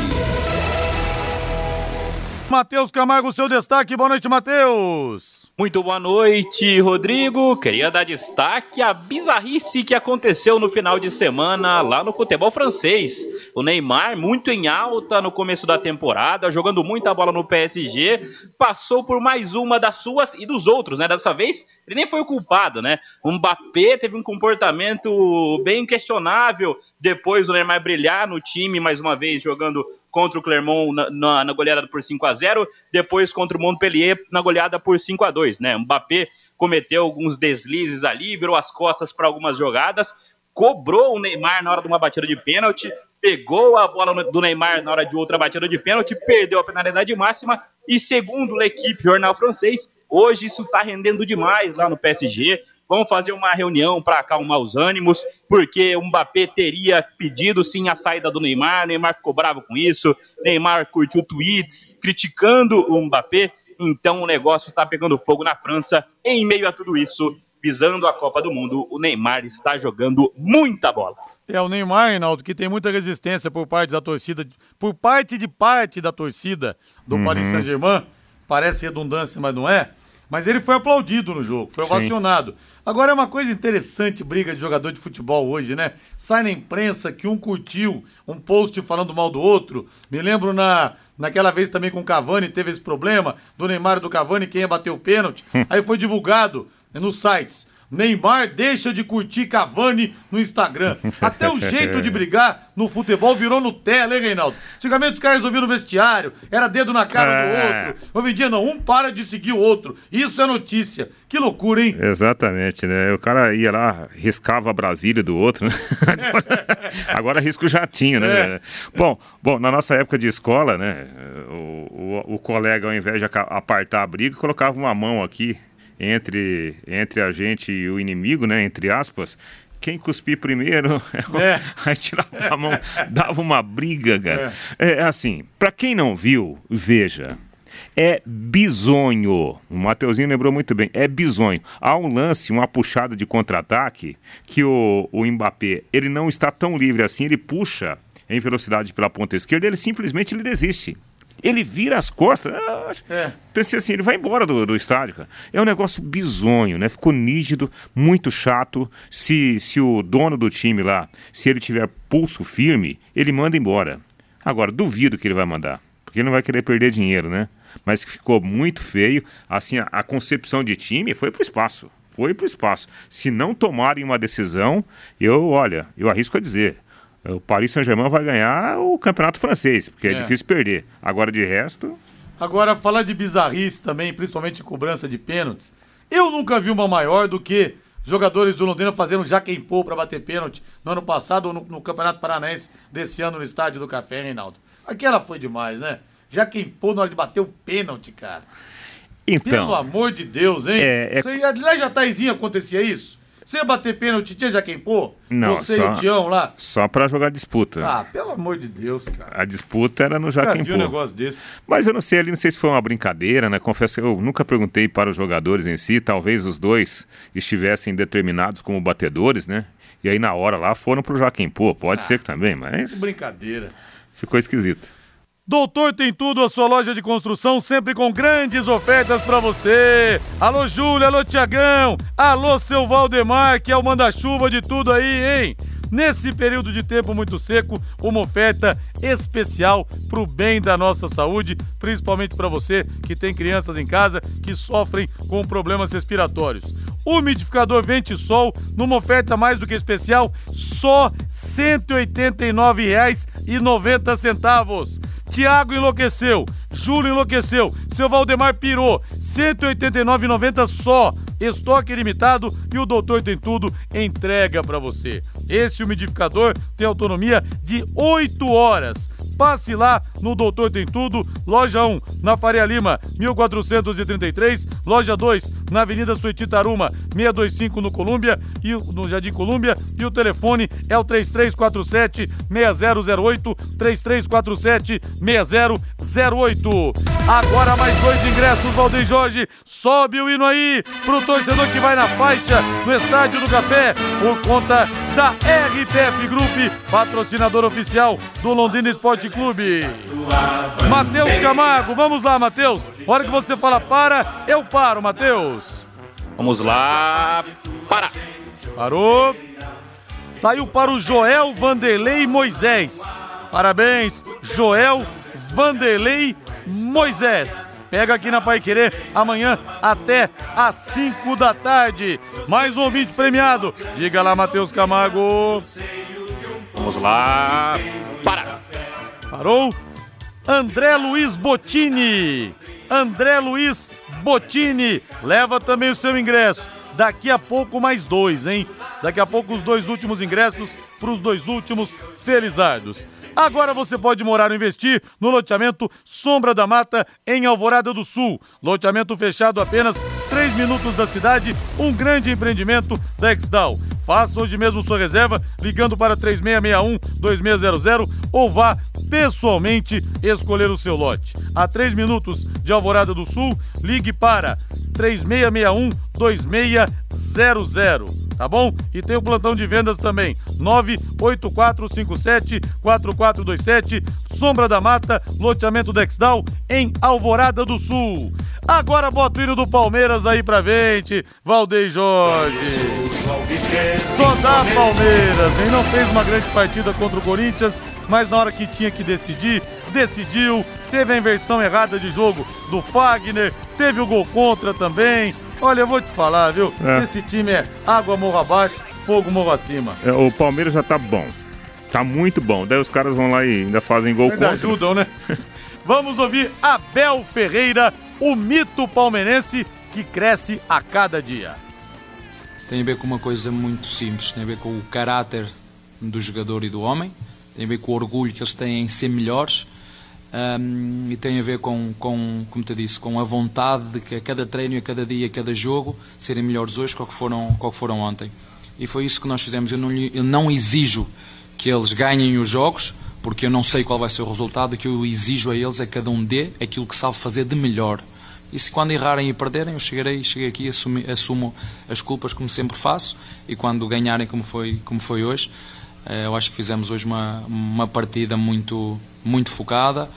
Matheus Camargo, seu destaque. Boa noite, Matheus. Muito boa noite, Rodrigo. Queria dar destaque à bizarrice que aconteceu no final de semana lá no futebol francês. O Neymar, muito em alta no começo da temporada, jogando muita bola no P S G, passou por mais uma das suas e dos outros, né? Dessa vez, ele nem foi o culpado, né? O Mbappé teve um comportamento bem questionável depois do Neymar brilhar no time, mais uma vez, jogando contra o Clermont na, na, na goleada por cinco a zero, depois contra o Montpellier na goleada por cinco a dois, né? Mbappé cometeu alguns deslizes ali, virou as costas para algumas jogadas, cobrou o Neymar na hora de uma batida de pênalti, pegou a bola do Neymar na hora de outra batida de pênalti, perdeu a penalidade máxima e, segundo a equipe jornal francês, hoje isso está rendendo demais lá no P S G. Vão fazer uma reunião para acalmar os ânimos, porque o Mbappé teria pedido, sim, a saída do Neymar. Neymar ficou bravo com isso. Neymar curtiu tweets criticando o Mbappé. Então o negócio está pegando fogo na França. Em meio a tudo isso, visando a Copa do Mundo, o Neymar está jogando muita bola. É, o Neymar, Reinaldo, que tem muita resistência por parte da torcida, por parte de parte da torcida do uhum. Paris Saint-Germain. Parece redundância, mas não é. Mas ele foi aplaudido no jogo, foi ovacionado. Sim. Agora é uma coisa interessante, briga de jogador de futebol hoje, né? Sai na imprensa que um curtiu um post falando mal do outro. Me lembro na, naquela vez também com o Cavani, teve esse problema do Neymar e do Cavani, quem ia bater o pênalti. Aí foi divulgado nos sites. Neymar deixa de curtir Cavani no Instagram. Até o jeito de brigar no futebol virou Nutella, hein, Reinaldo? Antigamente os caras resolviam no vestiário, era dedo na cara ah. do outro. Hoje em dia não, um para de seguir o outro. Isso é notícia. Que loucura, hein? Exatamente, né? O cara ia lá, riscava a Brasília do outro, né? Agora, agora risca o jatinho, né? É. Bom, bom, na nossa época de escola, né? O, o, o colega, ao invés de apartar a briga, colocava uma mão aqui. Entre, entre a gente e o inimigo, né? Entre aspas, quem cuspir primeiro, é. Aí tirava a mão, dava uma briga, cara. É, é assim, pra quem não viu, veja. É bizonho. O Mateuzinho lembrou muito bem. É bizonho. Há um lance, uma puxada de contra-ataque que o, o Mbappé, ele não está tão livre assim, ele puxa em velocidade pela ponta esquerda, ele simplesmente ele desiste. Ele vira as costas. É. Pensei assim, ele vai embora do, do estádio, cara. É um negócio bizonho, né? Ficou nítido, muito chato. Se, se o dono do time lá, se ele tiver pulso firme, ele manda embora. Agora, duvido que ele vai mandar, porque ele não vai querer perder dinheiro, né? Mas que ficou muito feio. Assim, a, a concepção de time foi pro espaço. Foi pro espaço. Se não tomarem uma decisão, eu, olha, eu arrisco a dizer... O Paris Saint-Germain vai ganhar o campeonato francês, porque é, é difícil perder. Agora, de resto... Agora, falar de bizarrice também, principalmente de cobrança de pênaltis. Eu nunca vi uma maior do que jogadores do Londrina fazendo jaquempô para bater pênalti no ano passado ou no, no Campeonato Paranaense desse ano no Estádio do Café, Reinaldo. Aquela foi demais, né? Jaquempô na hora de bater o pênalti, cara. Então... Pelo amor de Deus, hein? É, é... Você, lá em Jataizinho acontecia isso? Você ia bater pênalti, tinha jaquempô? Não, você só, e o Tião lá? Só pra jogar disputa. Ah, pelo amor de Deus, cara. A disputa era no jaquempô. Eu vi um negócio desse. Mas eu não sei ali, não sei se foi uma brincadeira, né? Confesso que eu nunca perguntei para os jogadores em si. Talvez os dois estivessem determinados como batedores, né? E aí na hora lá foram pro jaquempô. Pode ah, ser que também, mas... Que brincadeira. Ficou esquisito. Doutor Tem Tudo, a sua loja de construção, sempre com grandes ofertas pra você. Alô, Júlia, alô, Tiagão, alô, seu Valdemar, que é o manda-chuva de tudo aí, hein? Nesse período de tempo muito seco, uma oferta especial pro bem da nossa saúde, principalmente pra você que tem crianças em casa que sofrem com problemas respiratórios. Umidificador Vente Sol, numa oferta mais do que especial, só cento e oitenta e nove reais e noventa centavos. Tiago enlouqueceu, Júlio enlouqueceu, seu Valdemar pirou, cento e oitenta e nove reais e noventa centavos só, estoque ilimitado e o Doutor Tem Tudo entrega para você. Esse umidificador tem autonomia de oito horas. Passe lá no Doutor Tem Tudo, loja um, na Faria Lima, mil quatrocentos e trinta e três, loja dois, na Avenida Sueti Taruma, seiscentos e vinte e cinco no Colúmbia, e no Jardim Colúmbia, e o telefone é o três três quatro sete, seis zero zero oito, três três quatro sete, seis zero zero oito. Agora mais dois ingressos, Valdir Jorge, sobe o hino aí pro torcedor que vai na faixa no Estádio do Café, por conta da R P F Group, patrocinador oficial do Londrina Esporte Clube. Matheus Camargo, vamos lá, Matheus. A hora que você fala para, eu paro, Matheus. Vamos lá, para. Parou. Saiu para o Joel Vanderlei Moisés. Parabéns, Joel Vanderlei Moisés. Pega aqui na Paiquerê amanhã até às cinco da tarde. Mais um ouvinte premiado. Diga lá, Matheus Camargo. Vamos lá. Para. Parou. André Luiz Bottini. André Luiz Bottini. Leva também o seu ingresso. Daqui a pouco mais dois, hein? Daqui a pouco os dois últimos ingressos para os dois últimos felizardos. Agora você pode morar ou investir no loteamento Sombra da Mata, em Alvorada do Sul. Loteamento fechado apenas três minutos da cidade, um grande empreendimento da Exdal. Faça hoje mesmo sua reserva ligando para três seis seis um, dois seis zero zero ou vá pessoalmente escolher o seu lote. A três minutos de Alvorada do Sul, ligue para três seis seis um, dois seis zero zero, tá bom? E tem o plantão de vendas também, nove oito quatro cinco sete, quatro quatro dois sete, Sombra da Mata, loteamento Dexdal, em Alvorada do Sul. Agora bota o hino do Palmeiras aí pra frente, Valdir Jorge. Só dá Palmeiras, hein? Não fez uma grande partida contra o Corinthians, mas na hora que tinha que decidir, decidiu. Teve a inversão errada de jogo do Fagner, teve o gol contra também. Olha, eu vou te falar, viu? É. Esse time é água morro abaixo, fogo morro acima. É, o Palmeiras já tá bom, tá muito bom. Daí os caras vão lá e ainda fazem gol ainda contra. Ajudam, né? Vamos ouvir Abel Ferreira, o mito palmeirense que cresce a cada dia. Tem a ver com uma coisa muito simples, tem a ver com o caráter do jogador e do homem, tem a ver com o orgulho que eles têm em ser melhores. Um, e tem a ver com, com, como te disse, com a vontade de que a cada treino, a cada dia, a cada jogo serem melhores hoje que o que foram, que o que foram ontem. E foi isso que nós fizemos. Eu não, eu não exijo que eles ganhem os jogos, porque eu não sei qual vai ser o resultado. O que eu exijo a eles é que cada um dê aquilo que sabe fazer de melhor. E se quando errarem e perderem, eu chegarei, cheguei aqui e assumo, assumo as culpas como sempre faço. E quando ganharem como foi, como foi hoje, eu acho que fizemos hoje uma, uma partida muito, muito focada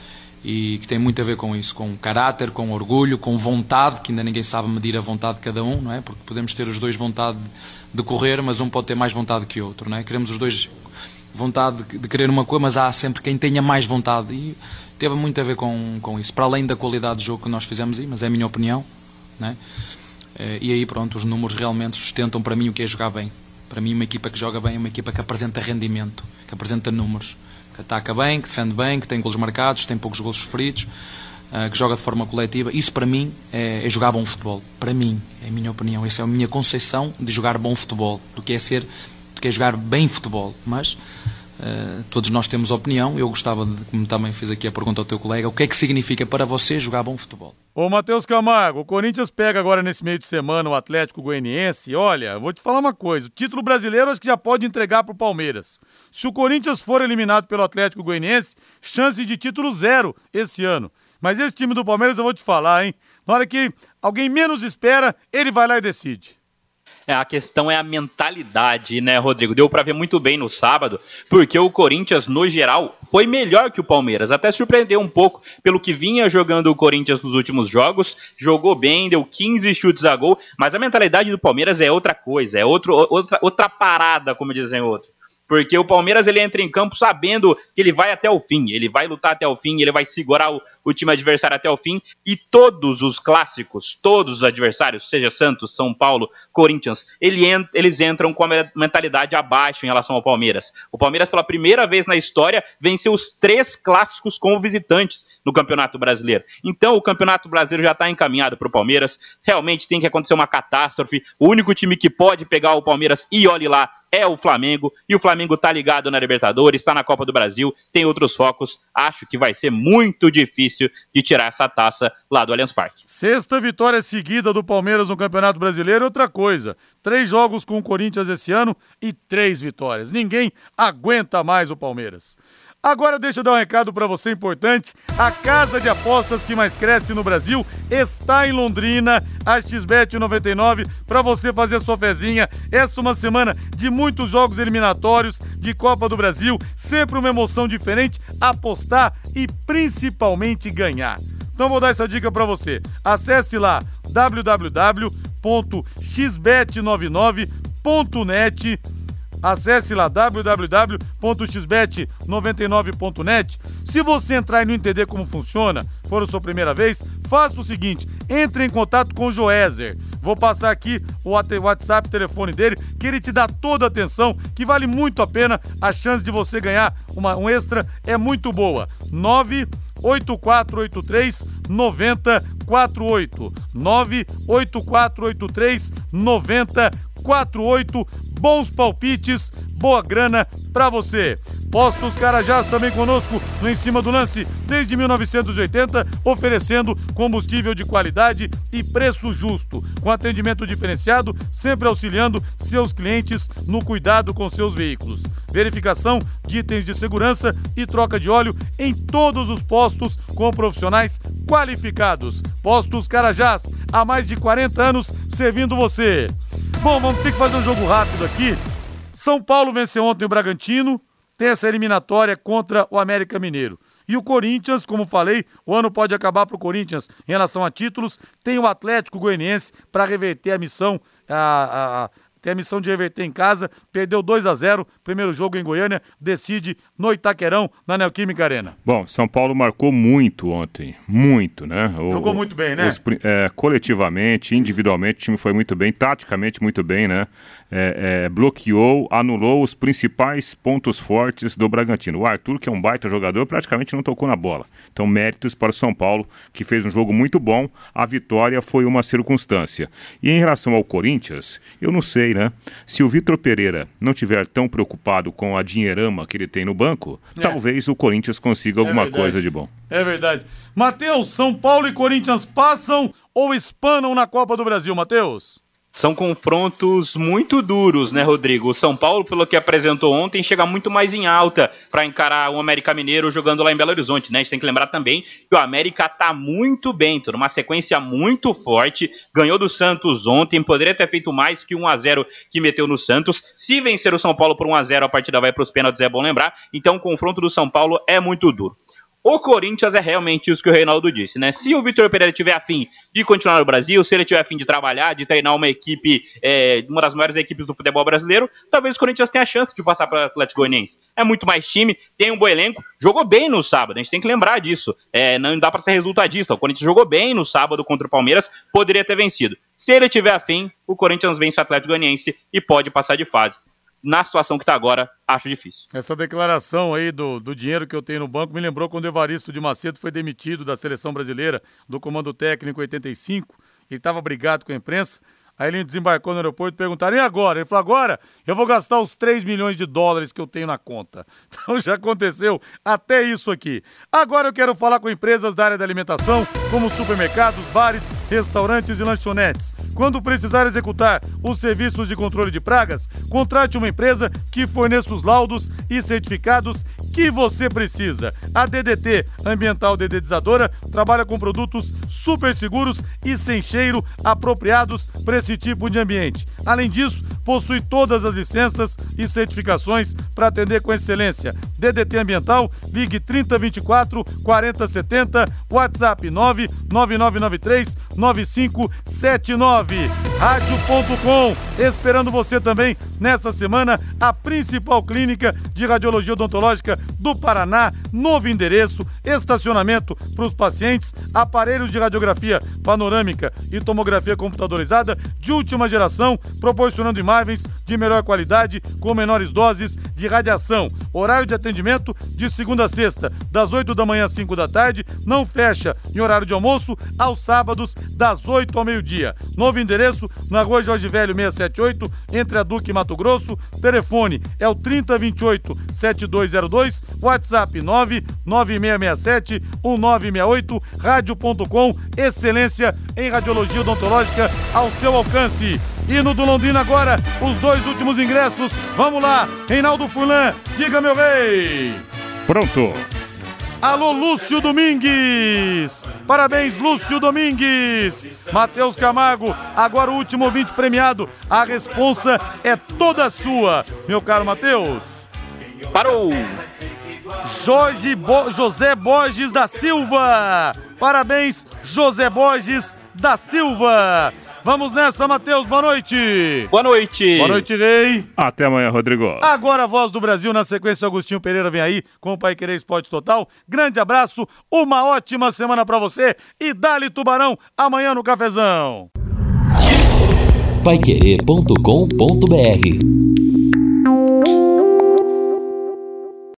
e que tem muito a ver com isso, com caráter, com orgulho, com vontade, que ainda ninguém sabe medir a vontade de cada um, não é? Porque podemos ter os dois vontade de correr, mas um pode ter mais vontade que o outro, não é? Queremos os dois vontade de querer uma coisa, mas há sempre quem tenha mais vontade e teve muito a ver com, com isso, para além da qualidade do jogo que nós fizemos aí, mas é a minha opinião, não é? E aí pronto, os números realmente sustentam para mim o que é jogar bem. Para mim, uma equipa que joga bem é uma equipa que apresenta rendimento, que apresenta números, que ataca bem, que defende bem, que tem golos marcados, tem poucos golos sofridos, que joga de forma coletiva. Isso, para mim, é jogar bom futebol. Para mim, é a minha opinião. Essa é a minha concepção de jogar bom futebol, do que é ser, do que é jogar bem futebol. Mas uh, todos nós temos opinião. Eu gostava, de, como também fiz aqui a pergunta ao teu colega, o que é que significa para você jogar bom futebol? Ô Matheus Camargo, o Corinthians pega agora nesse meio de semana o Atlético Goianiense. Olha, vou te falar uma coisa, o título brasileiro acho que já pode entregar pro Palmeiras. Se o Corinthians for eliminado pelo Atlético Goianiense, chance de título zero esse ano. Mas esse time do Palmeiras eu vou te falar, hein? Na hora que alguém menos espera, ele vai lá e decide. É, a questão é a mentalidade, né, Rodrigo? Deu para ver muito bem no sábado, porque o Corinthians, no geral, foi melhor que o Palmeiras. Até surpreendeu um pouco pelo que vinha jogando o Corinthians nos últimos jogos. Jogou bem, deu quinze chutes a gol, mas a mentalidade do Palmeiras é outra coisa, é outro, outra, outra parada, como dizem outros. Porque o Palmeiras ele entra em campo sabendo que ele vai até o fim, ele vai lutar até o fim, ele vai segurar o, o time adversário até o fim, e todos os clássicos, todos os adversários, seja Santos, São Paulo, Corinthians, ele ent, eles entram com a mentalidade abaixo em relação ao Palmeiras. O Palmeiras, pela primeira vez na história, venceu os três clássicos como visitantes no Campeonato Brasileiro. Então o Campeonato Brasileiro já está encaminhado para o Palmeiras, realmente tem que acontecer uma catástrofe, o único time que pode pegar o Palmeiras e olhe lá, é o Flamengo, e o Flamengo tá ligado na Libertadores, está na Copa do Brasil, tem outros focos, acho que vai ser muito difícil de tirar essa taça lá do Allianz Parque. Sexta vitória seguida do Palmeiras no Campeonato Brasileiro, outra coisa, três jogos com o Corinthians esse ano e três vitórias, ninguém aguenta mais o Palmeiras. Agora deixa eu dar um recado para você importante, a casa de apostas que mais cresce no Brasil está em Londrina, a X bet noventa e nove, para você fazer a sua fezinha. Essa é uma semana de muitos jogos eliminatórios, de Copa do Brasil, sempre uma emoção diferente, apostar e principalmente ganhar. Então vou dar essa dica para você, acesse lá w w w ponto x bet noventa e nove ponto net. Acesse lá w w w ponto x bet noventa e nove ponto net. Se você entrar e não entender como funciona, for a sua primeira vez, faça o seguinte, entre em contato com o Joézer. Vou passar aqui o WhatsApp, o telefone dele, que ele te dá toda a atenção, que vale muito a pena, a chance de você ganhar uma, um extra é muito boa. nove oito quatro oito três, nove zero quatro oito. nove oito quatro oito três, nove zero quatro oito. Bons palpites, boa grana pra você. Postos Carajás também conosco no Em Cima do Lance desde mil novecentos e oitenta, oferecendo combustível de qualidade e preço justo, com atendimento diferenciado, sempre auxiliando seus clientes no cuidado com seus veículos. Verificação de itens de segurança e troca de óleo em todos os postos com profissionais qualificados. Postos Carajás, há mais de quarenta anos servindo você. Bom, vamos ter que fazer um jogo rápido aqui. São Paulo venceu ontem o Bragantino, tem essa eliminatória contra o América Mineiro. E o Corinthians, como falei, o ano pode acabar para o Corinthians em relação a títulos, tem o Atlético Goianiense para reverter a missão, a, a, a, tem a missão de reverter em casa, perdeu dois a zero, primeiro jogo em Goiânia, decide no Itaquerão, na Neoquímica Arena. Bom, São Paulo marcou muito ontem, muito, né? O, Jogou muito bem, né? Os, é, coletivamente, individualmente, o time foi muito bem, taticamente muito bem, né? É, é, bloqueou, anulou os principais pontos fortes do Bragantino. O Arthur, que é um baita jogador, praticamente não tocou na bola. Então, méritos para o São Paulo, que fez um jogo muito bom, a vitória foi uma circunstância. E em relação ao Corinthians, eu não sei, né? Se o Vitor Pereira não estiver tão preocupado com a dinheirama que ele tem no banco, é. talvez o Corinthians consiga alguma é coisa de bom. É verdade. Matheus, São Paulo e Corinthians passam ou espanam na Copa do Brasil, Matheus? São confrontos muito duros, né, Rodrigo? O São Paulo, pelo que apresentou ontem, chega muito mais em alta para encarar o América Mineiro jogando lá em Belo Horizonte, né? A gente tem que lembrar também que o América tá muito bem, tá numa sequência muito forte, ganhou do Santos ontem, poderia ter feito mais que um a zero que meteu no Santos. Se vencer o São Paulo por um a zero, a partida vai para os pênaltis, é bom lembrar. Então o confronto do São Paulo é muito duro. O Corinthians é realmente isso que o Reinaldo disse, né? Se o Vitor Pereira tiver afim de continuar no Brasil, se ele tiver afim de trabalhar, de treinar uma equipe, é, uma das maiores equipes do futebol brasileiro, talvez o Corinthians tenha a chance de passar para o Atlético Goianiense. É muito mais time, tem um bom elenco, jogou bem no sábado, a gente tem que lembrar disso. É, não dá para ser resultadista, o Corinthians jogou bem no sábado contra o Palmeiras, poderia ter vencido. Se ele tiver afim, o Corinthians vence o Atlético Goianiense e pode passar de fase. Na situação que está agora, acho difícil. Essa declaração aí do, do dinheiro que eu tenho no banco me lembrou quando o Evaristo de Macedo foi demitido da seleção brasileira, do comando técnico oitenta e cinco, ele estava brigado com a imprensa, aí ele desembarcou no aeroporto e perguntaram, e agora? Ele falou, agora eu vou gastar os três milhões de dólares que eu tenho na conta. Então já aconteceu até isso aqui. Agora eu quero falar com empresas da área da alimentação, como supermercados, bares, restaurantes e lanchonetes. Quando precisar executar os serviços de controle de pragas, contrate uma empresa que forneça os laudos e certificados que você precisa. A D D T, ambiental dedetizadora, trabalha com produtos super seguros e sem cheiro, apropriados para esse tipo de ambiente. Além disso, possui todas as licenças e certificações para atender com excelência. D D T Ambiental, ligue trinta, vinte e quatro, quarenta, setenta, WhatsApp nove nove nove nove três nove cinco sete nove. rádio ponto com, esperando você também nessa semana, a principal clínica de radiologia odontológica do Paraná, novo endereço, estacionamento para os pacientes, aparelhos de radiografia panorâmica e tomografia computadorizada de última geração, proporcionando imagens de melhor qualidade com menores doses de radiação. Horário de atendimento de segunda a sexta, das oito da manhã às cinco da tarde, não fecha em horário de almoço, aos sábados, das oito ao meio-dia. Novo endereço na Rua Jorge Velho seiscentos e setenta e oito, entre a Duque e Mato Grosso. Telefone é o trinta, vinte e oito, setenta e dois zero dois, WhatsApp nove nove seis seis sete um nove seis oito, rádio ponto com, excelência em radiologia odontológica ao seu alcance. E no do Londrina agora, os dois últimos ingressos. Vamos lá, Reinaldo Furlan, diga meu rei. Pronto. Alô, Lúcio Domingues! Parabéns, Lúcio Domingues! Matheus Camargo, agora o último ouvinte premiado. A responsa é toda sua, meu caro Matheus. Parou! Jorge Bo- José Borges da Silva! Parabéns, José Borges da Silva! Vamos nessa, Matheus. Boa noite. Boa noite. Boa noite, Rei. Até amanhã, Rodrigo. Agora a Voz do Brasil, na sequência, Agostinho Pereira vem aí com o Paiquerê Esporte Total. Grande abraço, uma ótima semana pra você e dá-lhe Tubarão amanhã no Cafezão. paiquerê ponto com ponto br